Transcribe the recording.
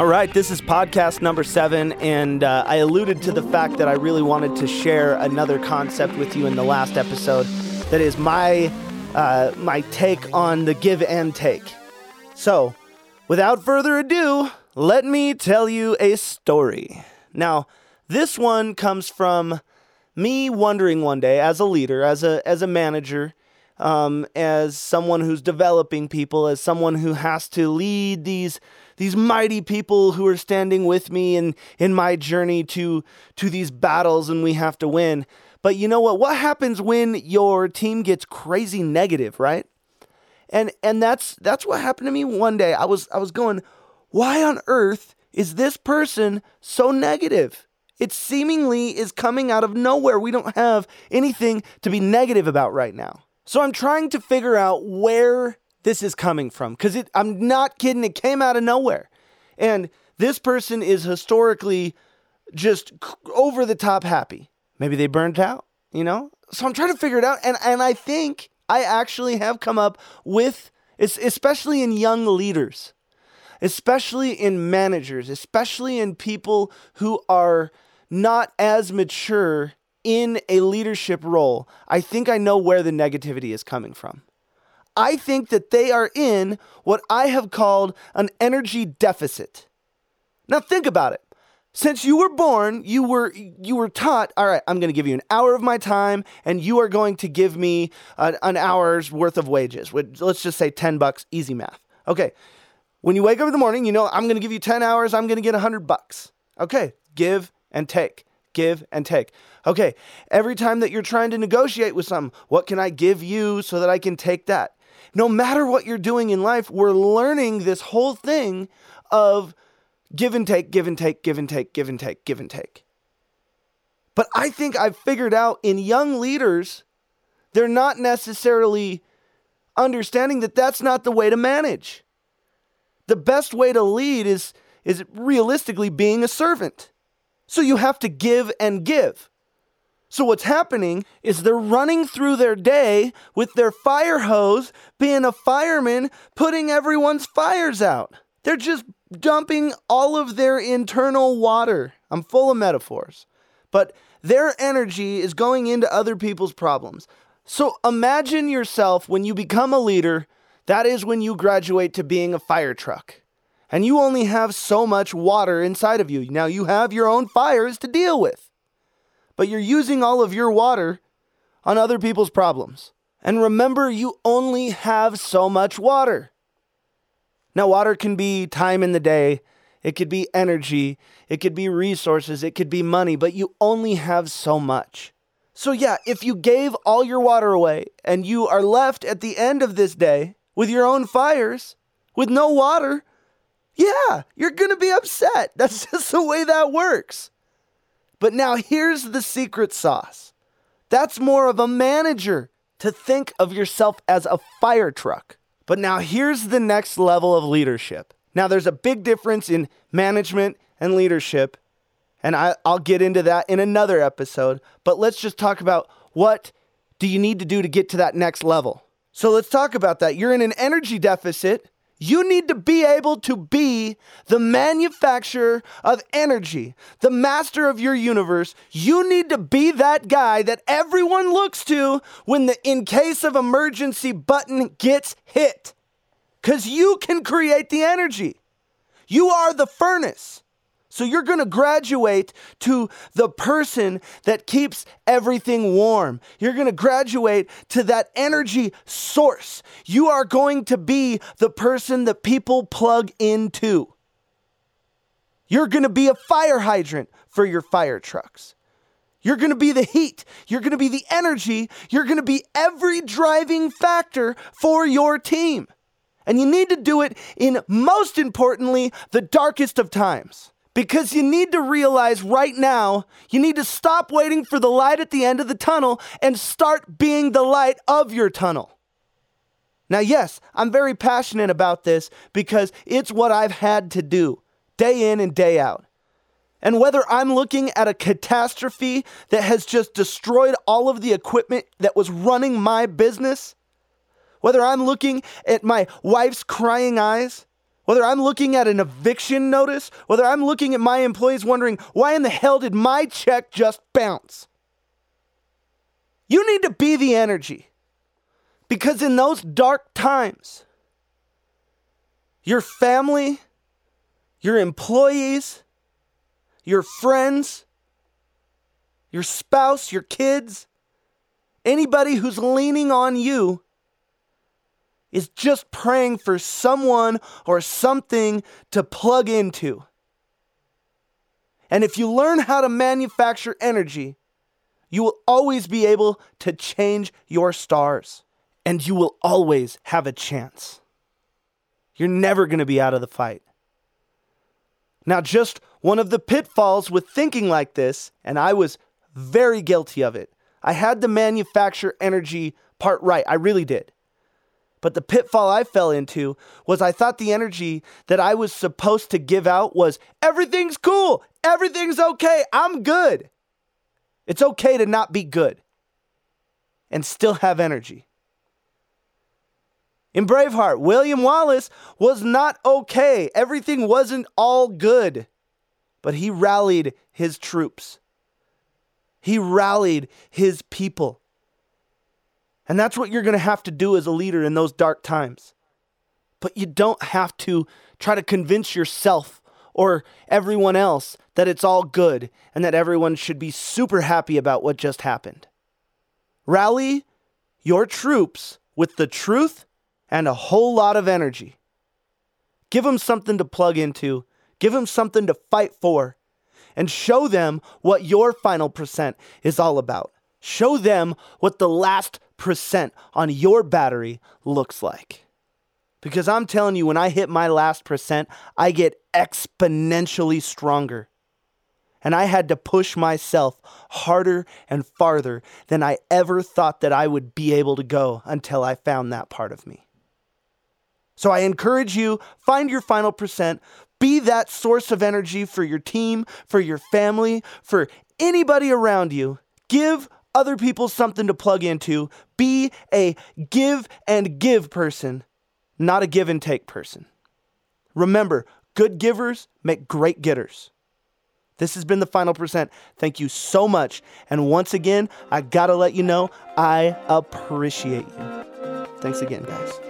All right, this is podcast number 7, and I alluded to the fact that I really wanted to share another concept with you in the last episode. That is my take on the give and take. So, without further ado, let me tell you a story. Now, this one comes from me wondering one day as a leader, as a manager, as someone who's developing people, as someone who has to lead these mighty people who are standing with me in my journey to these battles, and we have to win. But you know what happens when your team gets crazy negative, right? And that's what happened to me one day. I was going, why on earth is this person so negative? It seemingly is coming out of nowhere. We don't have anything to be negative about right now. So I'm trying to figure out where this is coming from, because I'm not kidding. It came out of nowhere. And this person is historically just over the top happy. Maybe they burnt out, you know? So I'm trying to figure it out. And I think I actually have come up with, especially in young leaders, especially in managers, especially in people who are not as mature in a leadership role, I think I know where the negativity is coming from. I think that they are in what I have called an energy deficit. Now think about it. Since you were born, you were taught, all right, I'm going to give you an hour of my time, and you are going to give me an hour's worth of wages. Let's just say $10, easy math. Okay. When you wake up in the morning, you know, I'm going to give you 10 hours. I'm going to get $100. Okay. Give and take. Give and take. Okay. Every time that you're trying to negotiate with something, what can I give you so that I can take that? No matter what you're doing in life, we're learning this whole thing of give and take, give and take, give and take, give and take, give and take. But I think I've figured out in young leaders, they're not necessarily understanding that that's not the way to manage. The best way to lead is realistically being a servant. So you have to give and give. So what's happening is they're running through their day with their fire hose, being a fireman, putting everyone's fires out. They're just dumping all of their internal water. I'm full of metaphors. But their energy is going into other people's problems. So imagine yourself when you become a leader. That is when you graduate to being a fire truck, and you only have so much water inside of you. Now you have your own fires to deal with, but you're using all of your water on other people's problems. And remember, you only have so much water. Now, water can be time in the day. It could be energy. It could be resources. It could be money, but you only have so much. So yeah, if you gave all your water away and you are left at the end of this day with your own fires, with no water, yeah, you're going to be upset. That's just the way that works. But now here's the secret sauce. That's more of a manager, to think of yourself as a fire truck. But now here's the next level of leadership. Now there's a big difference in management and leadership, and I'll get into that in another episode. But let's just talk about, what do you need to do to get to that next level? So let's talk about that. You're in an energy deficit. You need to be able to be the manufacturer of energy, the master of your universe. You need to be that guy that everyone looks to when the in case of emergency button gets hit, because you can create the energy. You are the furnace. So you're going to graduate to the person that keeps everything warm. You're going to graduate to that energy source. You are going to be the person that people plug into. You're going to be a fire hydrant for your fire trucks. You're going to be the heat. You're going to be the energy. You're going to be every driving factor for your team. And you need to do it in, most importantly, the darkest of times. Because you need to realize right now, you need to stop waiting for the light at the end of the tunnel and start being the light of your tunnel. Now, yes, I'm very passionate about this because it's what I've had to do day in and day out. And whether I'm looking at a catastrophe that has just destroyed all of the equipment that was running my business, whether I'm looking at my wife's crying eyes, whether I'm looking at an eviction notice, whether I'm looking at my employees wondering, why in the hell did my check just bounce? You need to be the energy, because in those dark times, your family, your employees, your friends, your spouse, your kids, anybody who's leaning on you is just praying for someone or something to plug into. And if you learn how to manufacture energy, you will always be able to change your stars, and you will always have a chance. You're never going to be out of the fight. Now, just one of the pitfalls with thinking like this, and I was very guilty of it. I had the manufacture energy part right. I really did. But the pitfall I fell into was I thought the energy that I was supposed to give out was everything's cool, everything's okay, I'm good. It's okay to not be good and still have energy. In Braveheart, William Wallace was not okay. Everything wasn't all good, but he rallied his troops. He rallied his people. And that's what you're going to have to do as a leader in those dark times. But you don't have to try to convince yourself or everyone else that it's all good and that everyone should be super happy about what just happened. Rally your troops with the truth and a whole lot of energy. Give them something to plug into. Give them something to fight for. And show them what your final percent is all about. Show them what the last percent on your battery looks like. Because I'm telling you, when I hit my last percent, I get exponentially stronger. And I had to push myself harder and farther than I ever thought that I would be able to go until I found that part of me. So I encourage you, find your final percent. Be that source of energy for your team, for your family, for anybody around you. Give other people something to plug into. Be a give and give person, not a give and take person. Remember, good givers make great getters. This has been The Final Percent. Thank you so much. And once again, I gotta let you know, I appreciate you. Thanks again, guys.